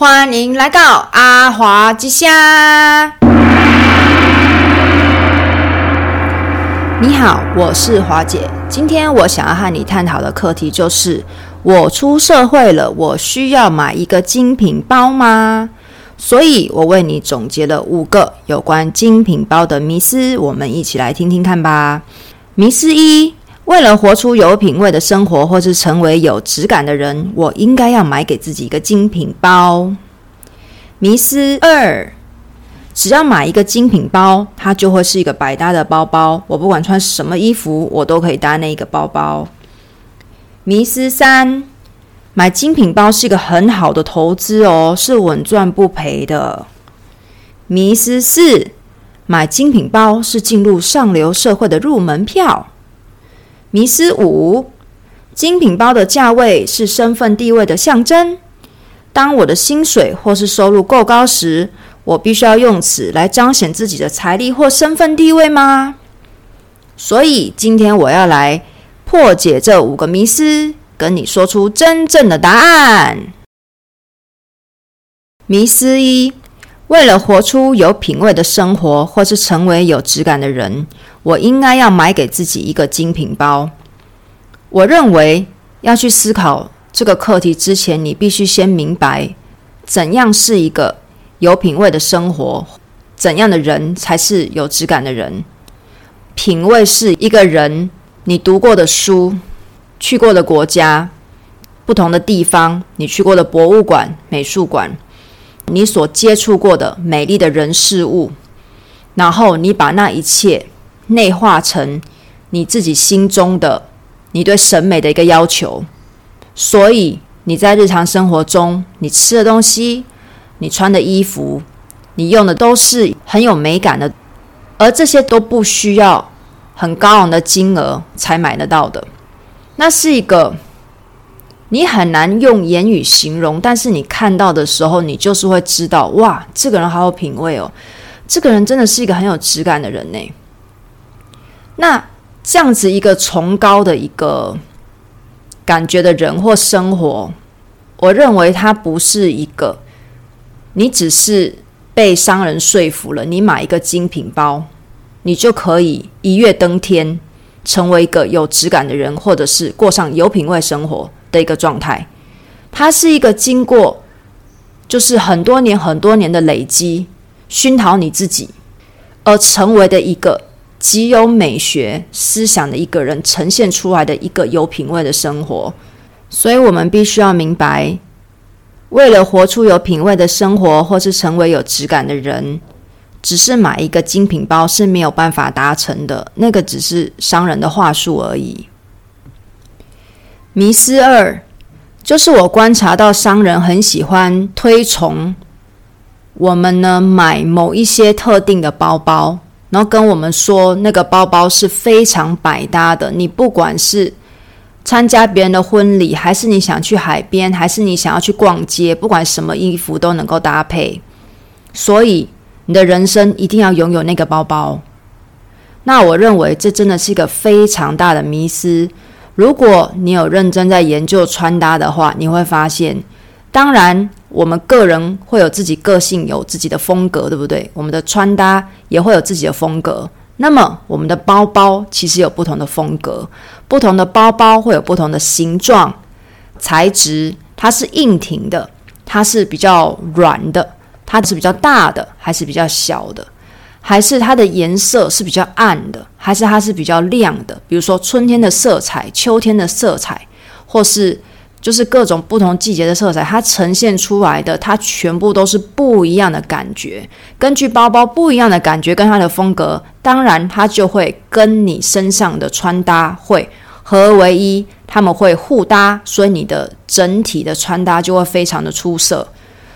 欢迎来到阿华之声。你好，我是华姐。今天我想要和你探讨的课题就是：我出社会了，我需要买一个精品包吗？所以我为你总结了5个有关精品包的迷思，我们一起来听听看吧。迷思1：为了活出有品味的生活，或是成为有质感的人，我应该要买给自己一个精品包。迷思2：只要买一个精品包，它就会是一个百搭的包包，我不管穿什么衣服，我都可以搭那一个包包。迷思3：买精品包是一个很好的投资哦，是稳赚不赔的。迷思4：买精品包是进入上流社会的入门票。迷思5：精品包的价位是身份地位的象征。当我的薪水或是收入够高时，我必须要用此来彰显自己的财力或身份地位吗？所以今天我要来破解这5个迷思，跟你说出真正的答案。迷思1：为了活出有品味的生活，或是成为有质感的人，我应该要买给自己一个精品包。我认为要去思考这个课题之前，你必须先明白怎样是一个有品味的生活，怎样的人才是有质感的人。品味是一个人你读过的书、去过的国家、不同的地方、你去过的博物馆、美术馆，你所接触过的美丽的人事物，然后你把那一切内化成你自己心中的你对审美的一个要求。所以你在日常生活中，你吃的东西、你穿的衣服、你用的都是很有美感的，而这些都不需要很高昂的金额才买得到的。那是一个你很难用言语形容，但是你看到的时候，你就是会知道，哇，这个人好有品味哦，这个人真的是一个很有质感的人呢。那这样子一个崇高的一个感觉的人或生活，我认为它不是一个你只是被商人说服了，你买一个精品包，你就可以一跃登天，成为一个有质感的人，或者是过上有品味生活的一个状态。它是一个经过就是很多年的累积熏陶你自己而成为的一个极有美学思想的一个人呈现出来的一个有品味的生活。所以我们必须要明白，为了活出有品味的生活，或是成为有质感的人，只是买一个精品包是没有办法达成的，那个只是商人的话术而已。迷思2：就是我观察到商人很喜欢推崇我们呢买某一些特定的包包，然后跟我们说那个包包是非常百搭的，你不管是参加别人的婚礼，还是你想去海边，还是你想要去逛街，不管什么衣服都能够搭配，所以你的人生一定要拥有那个包包。那我认为这真的是一个非常大的迷思。如果你有认真在研究穿搭的话，你会发现，当然我们个人会有自己个性，有自己的风格，对不对？我们的穿搭也会有自己的风格，那么我们的包包其实有不同的风格，不同的包包会有不同的形状、材质，它是硬挺的，它是比较软的，它是比较大的，还是比较小的，还是它的颜色是比较暗的，还是它是比较亮的，比如说春天的色彩、秋天的色彩，或是就是各种不同季节的色彩，它呈现出来的它全部都是不一样的感觉。根据包包不一样的感觉跟它的风格，当然它就会跟你身上的穿搭会合而为一，它们会互搭，所以你的整体的穿搭就会非常的出色。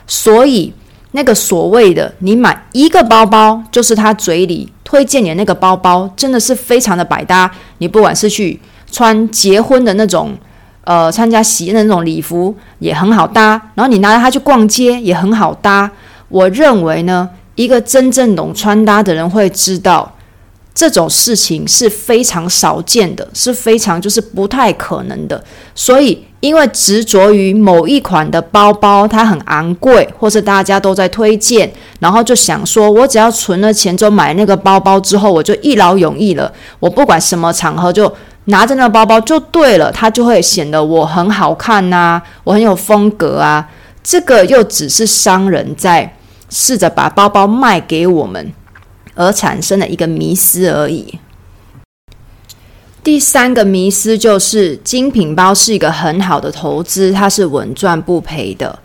所以那个所谓的你买一个包包，就是他嘴里推荐你的那个包包真的是非常的百搭，你不管是去穿结婚的那种参加喜宴的那种礼服也很好搭，然后你拿着它去逛街也很好搭。我认为呢，一个真正懂穿搭的人会知道这种事情是非常少见的，是非常就是不太可能的。所以因为执着于某一款的包包它很昂贵，或是大家都在推荐，然后就想说我只要存了钱就买那个包包，之后我就一劳永逸了，我不管什么场合就拿着那个包包就对了，它就会显得我很好看啊，我很有风格啊。这个又只是商人在试着把包包卖给我们而产生的一个迷思而已。第三个迷思就是精品包是一个很好的投资，它是稳赚不赔的。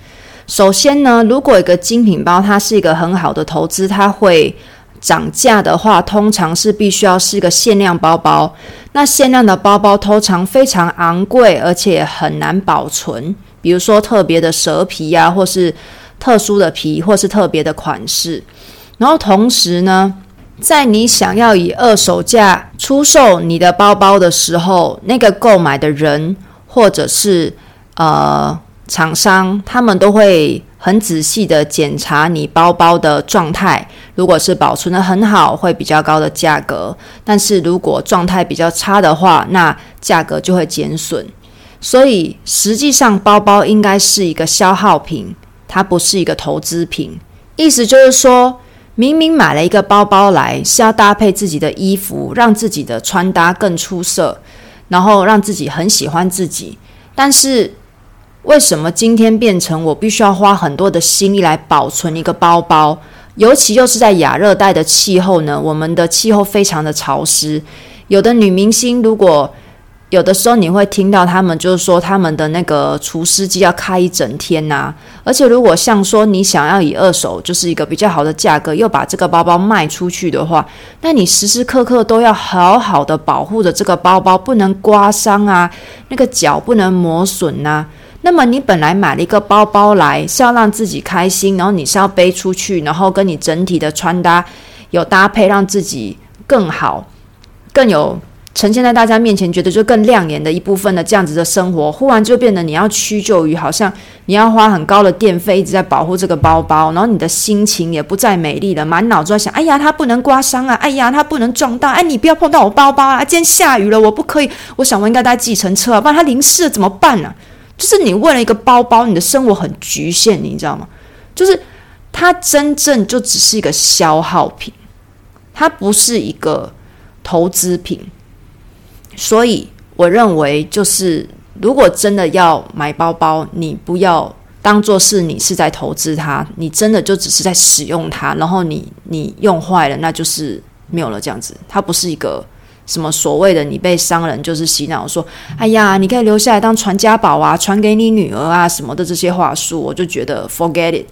首先呢，如果一个精品包它是一个很好的投资，它会涨价的话，通常是必须要是一个限量包包。那限量的包包通常非常昂贵，而且很难保存，比如说特别的蛇皮啊，或是特殊的皮，或是特别的款式。然后同时呢，在你想要以二手价出售你的包包的时候，那个购买的人或者是厂商，他们都会很仔细的检查你包包的状态。如果是保存得很好，会比较高的价格，但是如果状态比较差的话，那价格就会减损。所以实际上包包应该是一个消耗品，它不是一个投资品。意思就是说，明明买了一个包包来是要搭配自己的衣服，让自己的穿搭更出色，然后让自己很喜欢自己，但是为什么今天变成我必须要花很多的心力来保存一个包包？尤其又是在亚热带的气候呢，我们的气候非常的潮湿。有的女明星，如果有的时候你会听到他们就是说他们的那个除湿机要开一整天啊。而且如果像说你想要以二手就是一个比较好的价格又把这个包包卖出去的话，那你时时刻刻都要好好的保护着这个包包，不能刮伤啊，那个角不能磨损啊。那么你本来买了一个包包来是要让自己开心，然后你是要背出去，然后跟你整体的穿搭有搭配，让自己更好，更有呈现在大家面前，觉得就更亮眼的一部分的这样子的生活，忽然就变得你要屈就于好像你要花很高的电费一直在保护这个包包，然后你的心情也不再美丽了，满脑子在想，哎呀它不能刮伤啊，哎呀它不能撞到，哎你不要碰到我包包啊，今天下雨了我不可以，我想我应该搭计程车啊，不然它淋湿了怎么办啊？就是你为了一个包包，你的生活很局限，你知道吗？就是它真正就只是一个消耗品，它不是一个投资品。所以我认为就是如果真的要买包包，你不要当作是你是在投资它，你真的就只是在使用它，然后你用坏了那就是没有了这样子。它不是一个什么所谓的你被商人就是洗脑说哎呀你可以留下来当传家宝啊，传给你女儿啊什么的这些话术，我就觉得 forget it。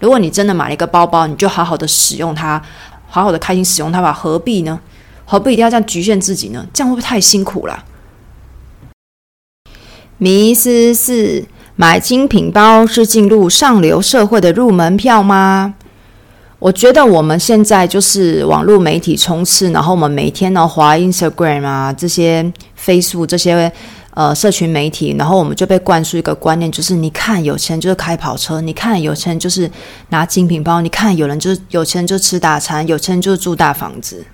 如果你真的买了一个包包，你就好好的使用它，好好的开心使用它吧，何必呢？何必一定要这样局限自己呢？这样会不会太辛苦啦？迷思四：买精品包是进入上流社会的入门票吗？我觉得我们现在就是网络媒体充斥，然后我们每天呢滑 Instagram 啊这些 Facebook 这些社群媒体，然后我们就被灌输一个观念，就是你看有钱人就是开跑车，你看有钱人就是拿精品包，你看有人就是有钱人就吃大餐，有钱人就是住大房子。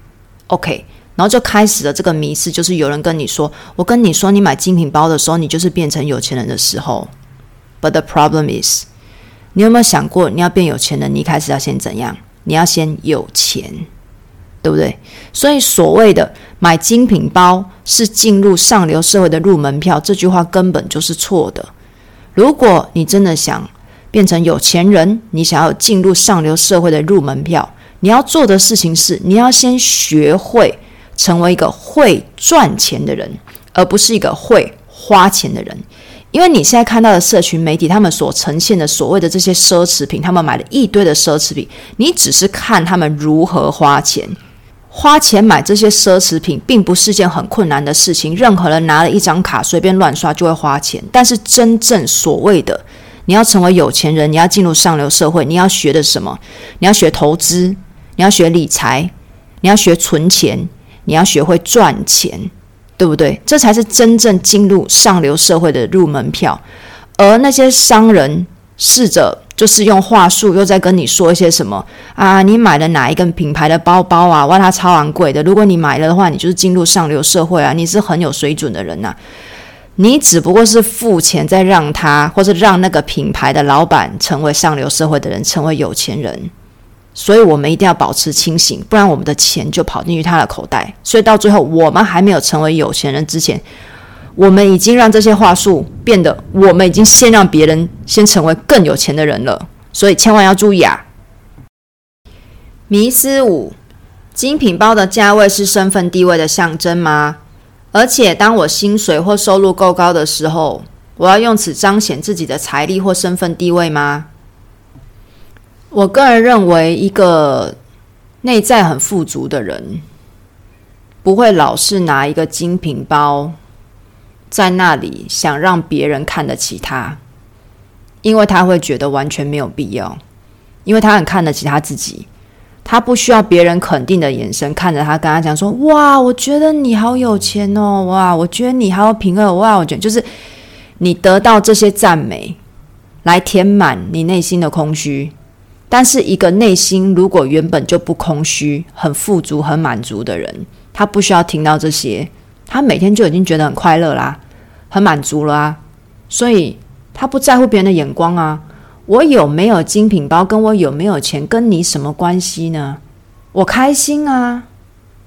OK， 然后就开始了这个迷思，就是有人跟你说，我跟你说你买精品包的时候，你就是变成有钱人的时候。But the problem is， 你有没有想过，你要变有钱人，你一开始要先怎样？你要先有钱，对不对？所以所谓的买精品包是进入上流社会的入门票，这句话根本就是错的。如果你真的想变成有钱人，你想要进入上流社会的入门票，你要做的事情是，你要先学会成为一个会赚钱的人，而不是一个会花钱的人。因为你现在看到的社群媒体，他们所呈现的所谓的这些奢侈品，他们买了一堆的奢侈品，你只是看他们如何花钱。花钱买这些奢侈品并不是件很困难的事情，任何人拿了一张卡随便乱刷就会花钱。但是真正所谓的你要成为有钱人，你要进入上流社会，你要学的什么？你要学投资，你要学理财，你要学存钱，你要学会赚钱，对不对？这才是真正进入上流社会的入门票。而那些商人试着就是用话术又在跟你说一些什么啊，你买了哪一个品牌的包包啊，哇它超昂贵的，如果你买了的话你就是进入上流社会啊，你是很有水准的人啊。你只不过是付钱在让他或是让那个品牌的老板成为上流社会的人，成为有钱人。所以我们一定要保持清醒，不然我们的钱就跑进去他的口袋。所以到最后我们还没有成为有钱人之前，我们已经让这些话术变得，我们已经先让别人先成为更有钱的人了，所以千万要注意啊。迷思5，精品包的价位是身份地位的象征吗？而且当我薪水或收入够高的时候，我要用此彰显自己的财力或身份地位吗？我个人认为，一个内在很富足的人，不会老是拿一个精品包在那里想让别人看得起他，因为他会觉得完全没有必要，因为他很看得起他自己，他不需要别人肯定的眼神看着他，跟他讲说哇我觉得你好有钱哦，哇我觉得你好平衡，哇我觉得，就是你得到这些赞美来填满你内心的空虚。但是一个内心如果原本就不空虚，很富足很满足的人，他不需要听到这些，他每天就已经觉得很快乐啦，很满足了啊，所以他不在乎别人的眼光啊。我有没有精品包跟我有没有钱跟你什么关系呢？我开心啊，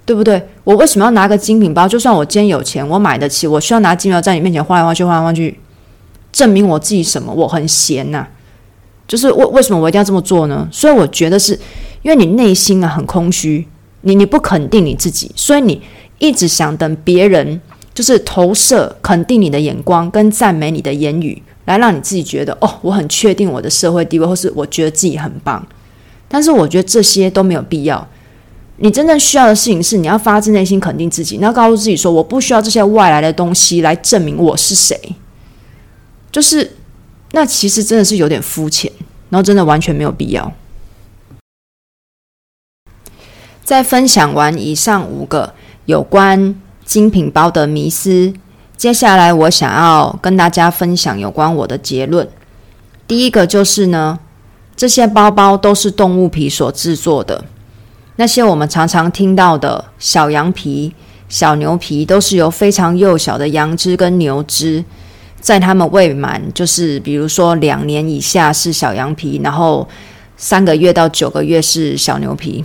对不对？我为什么要拿个精品包？就算我今天有钱，我买得起，我需要拿精品包在你面前晃来晃去晃来晃去，证明我自己什么？我很闲啊，就是为什么我一定要这么做呢？所以我觉得是因为你内心啊很空虚，你不肯定你自己，所以你一直想等别人就是投射肯定你的眼光跟赞美你的言语，来让你自己觉得哦我很确定我的社会地位，或是我觉得自己很棒。但是我觉得这些都没有必要，你真正需要的事情是你要发自内心肯定自己，你要告诉自己说我不需要这些外来的东西来证明我是谁，就是那其实真的是有点肤浅，然后真的完全没有必要。在分享完以上5个有关精品包的迷思，接下来我想要跟大家分享有关我的结论。第一个就是呢，这些包包都是动物皮所制作的，那些我们常常听到的小羊皮、小牛皮都是由非常幼小的羊只跟牛只，在它们未满，就是比如说2年以下是小羊皮，然后3个月到9个月是小牛皮，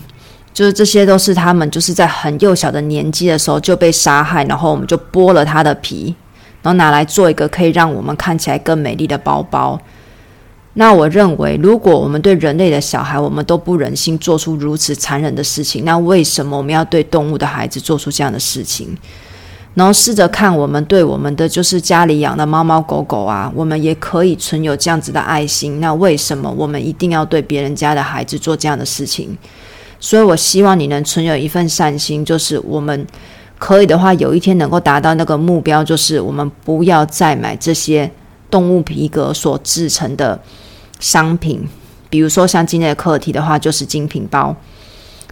就是这些都是他们就是在很幼小的年纪的时候就被杀害，然后我们就剥了他的皮，然后拿来做一个可以让我们看起来更美丽的包包。那我认为如果我们对人类的小孩我们都不忍心做出如此残忍的事情，那为什么我们要对动物的孩子做出这样的事情？然后试着看我们对我们的就是家里养的猫猫狗狗啊，我们也可以存有这样子的爱心，那为什么我们一定要对别人家的孩子做这样的事情？所以我希望你能存有一份善心，就是我们可以的话有一天能够达到那个目标，就是我们不要再买这些动物皮革所制成的商品，比如说像今天的课题的话就是精品包。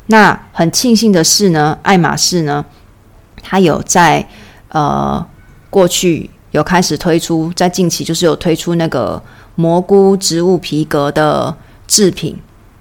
那很庆幸的是呢，爱马仕呢它有在过去有开始推出，在近期就是有推出那个蘑菇植物皮革的制品，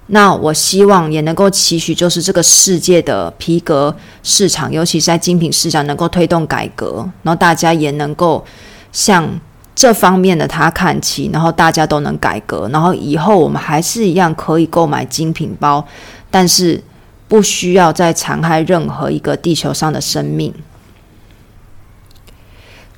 那我希望也能够期许就是这个世界的皮革市场，尤其是在精品市场能够推动改革，然后大家也能够向这方面的它看齐，然后大家都能改革，然后以后我们还是一样可以购买精品包，但是不需要再残害任何一个地球上的生命。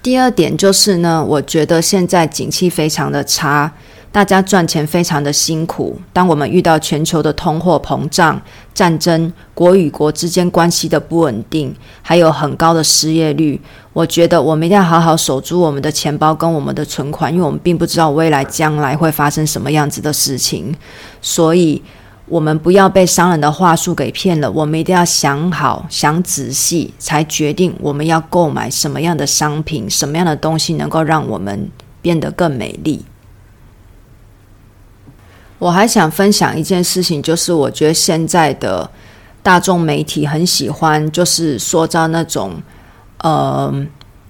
第二点就是呢，我觉得现在景气非常的差，大家赚钱非常的辛苦，当我们遇到全球的通货膨胀、战争、国与国之间关系的不稳定，还有很高的失业率，我觉得我们一定要好好守住我们的钱包跟我们的存款，因为我们并不知道未来将来会发生什么样子的事情，所以我们不要被商人的话术给骗了，我们一定要想好、想仔细，才决定我们要购买什么样的商品，什么样的东西能够让我们变得更美丽。我还想分享一件事情，就是我觉得现在的大众媒体很喜欢就是塑造那种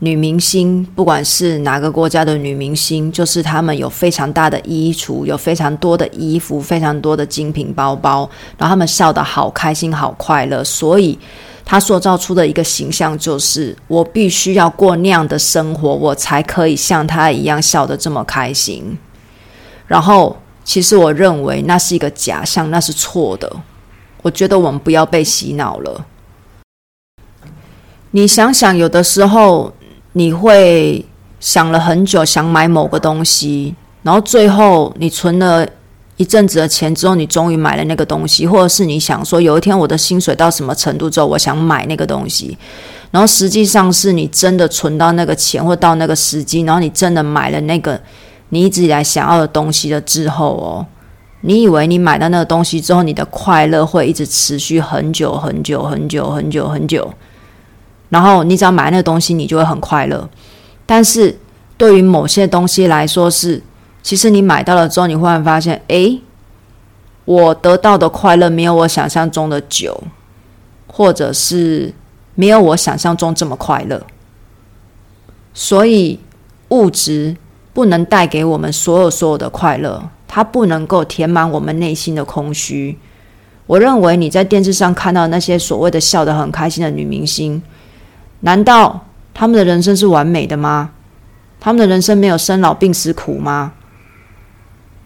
女明星，不管是哪个国家的女明星，就是她们有非常大的衣橱，有非常多的衣服，非常多的精品包包，然后她们笑得好开心好快乐，所以她塑造出的一个形象就是我必须要过那样的生活，我才可以像她一样笑得这么开心。然后其实我认为那是一个假象，那是错的，我觉得我们不要被洗脑了。你想想，有的时候你会想了很久，想买某个东西，然后最后你存了一阵子的钱之后，你终于买了那个东西，或者是你想说有一天我的薪水到什么程度之后我想买那个东西，然后实际上是你真的存到那个钱或到那个时机，然后你真的买了那个你一直以来想要的东西了之后你以为你买到那个东西之后你的快乐会一直持续很久很久很久很久很久，然后你只要买那个东西你就会很快乐。但是对于某些东西来说是，其实你买到了之后你忽然发现，诶，我得到的快乐没有我想象中的久，或者是没有我想象中这么快乐。所以物质不能带给我们所有的快乐，它不能够填满我们内心的空虚。我认为你在电视上看到那些所谓的笑得很开心的女明星，难道他们的人生是完美的吗？他们的人生没有生老病死苦吗？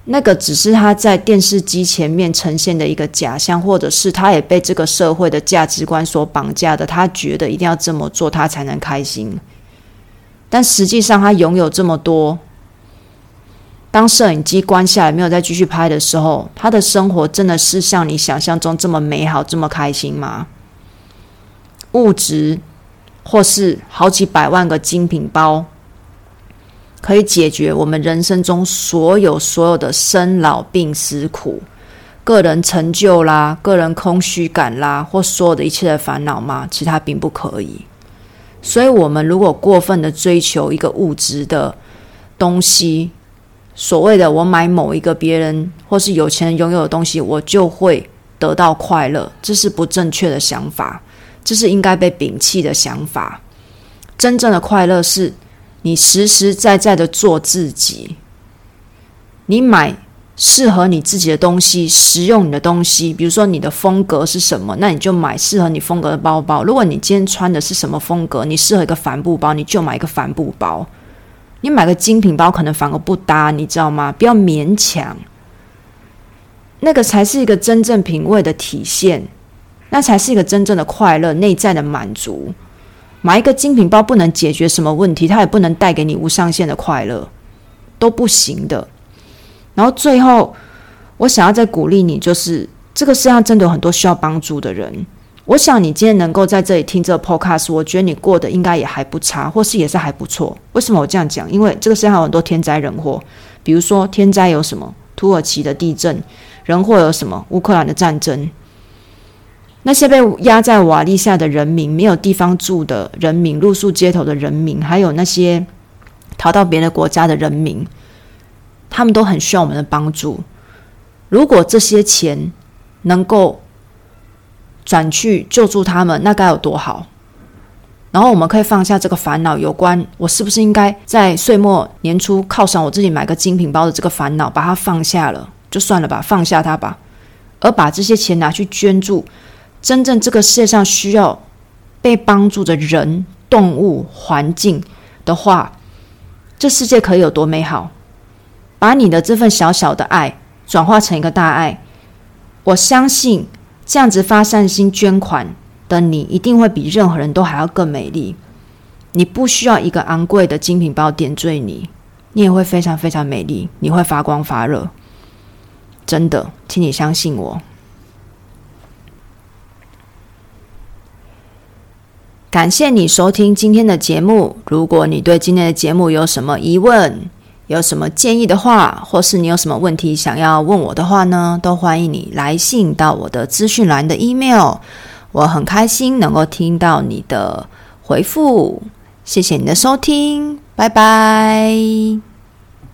那个只是他在电视机前面呈现的一个假象，或者是他也被这个社会的价值观所绑架的，他觉得一定要这么做他才能开心。但实际上他拥有这么多，当摄影机关下来没有再继续拍的时候，他的生活真的是像你想象中这么美好这么开心吗？物质或是好几百万个精品包可以解决我们人生中所有的生老病死苦，个人成就啦，个人空虚感啦，或所有的一切的烦恼吗？其实它并不可以。所以我们如果过分的追求一个物质的东西，所谓的我买某一个别人或是有钱人拥有的东西我就会得到快乐，这是不正确的想法，这是应该被摒弃的想法。真正的快乐是你实实在在的做自己，你买适合你自己的东西，实用你的东西。比如说你的风格是什么，那你就买适合你风格的包包。如果你今天穿的是什么风格，你适合一个帆布包，你就买一个帆布包。你买个精品包可能反而不搭，你知道吗？不要勉强，那个才是一个真正品味的体现，那才是一个真正的快乐，内在的满足。买一个精品包不能解决什么问题，它也不能带给你无上限的快乐，都不行的。然后最后我想要再鼓励你，就是这个世界上真的有很多需要帮助的人。我想你今天能够在这里听这个 podcast， 我觉得你过得应该也还不差，或是也是还不错。为什么我这样讲？因为这个世界上有很多天灾人祸，比如说天灾有什么？土耳其的地震。人祸有什么？乌克兰的战争。那些被压在瓦砾下的人民，没有地方住的人民，露宿街头的人民，还有那些逃到别的国家的人民，他们都很需要我们的帮助。如果这些钱能够转去救助他们，那该有多好。然后我们可以放下这个烦恼，有关我是不是应该在岁末年初犒赏我自己买个精品包的这个烦恼，把它放下了，就算了吧，放下它吧，而把这些钱拿去捐助真正这个世界上需要被帮助的人、动物、环境的话，这世界可以有多美好？把你的这份小小的爱转化成一个大爱，我相信这样子发善心捐款的你，一定会比任何人都还要更美丽。你不需要一个昂贵的精品包点缀你，你也会非常非常美丽，你会发光发热。真的，请你相信我。感谢你收听今天的节目。如果你对今天的节目有什么疑问，有什么建议的话，或是你有什么问题想要问我的话呢，都欢迎你来信到我的资讯栏的 email， 我很开心能够听到你的回复。谢谢你的收听，拜拜。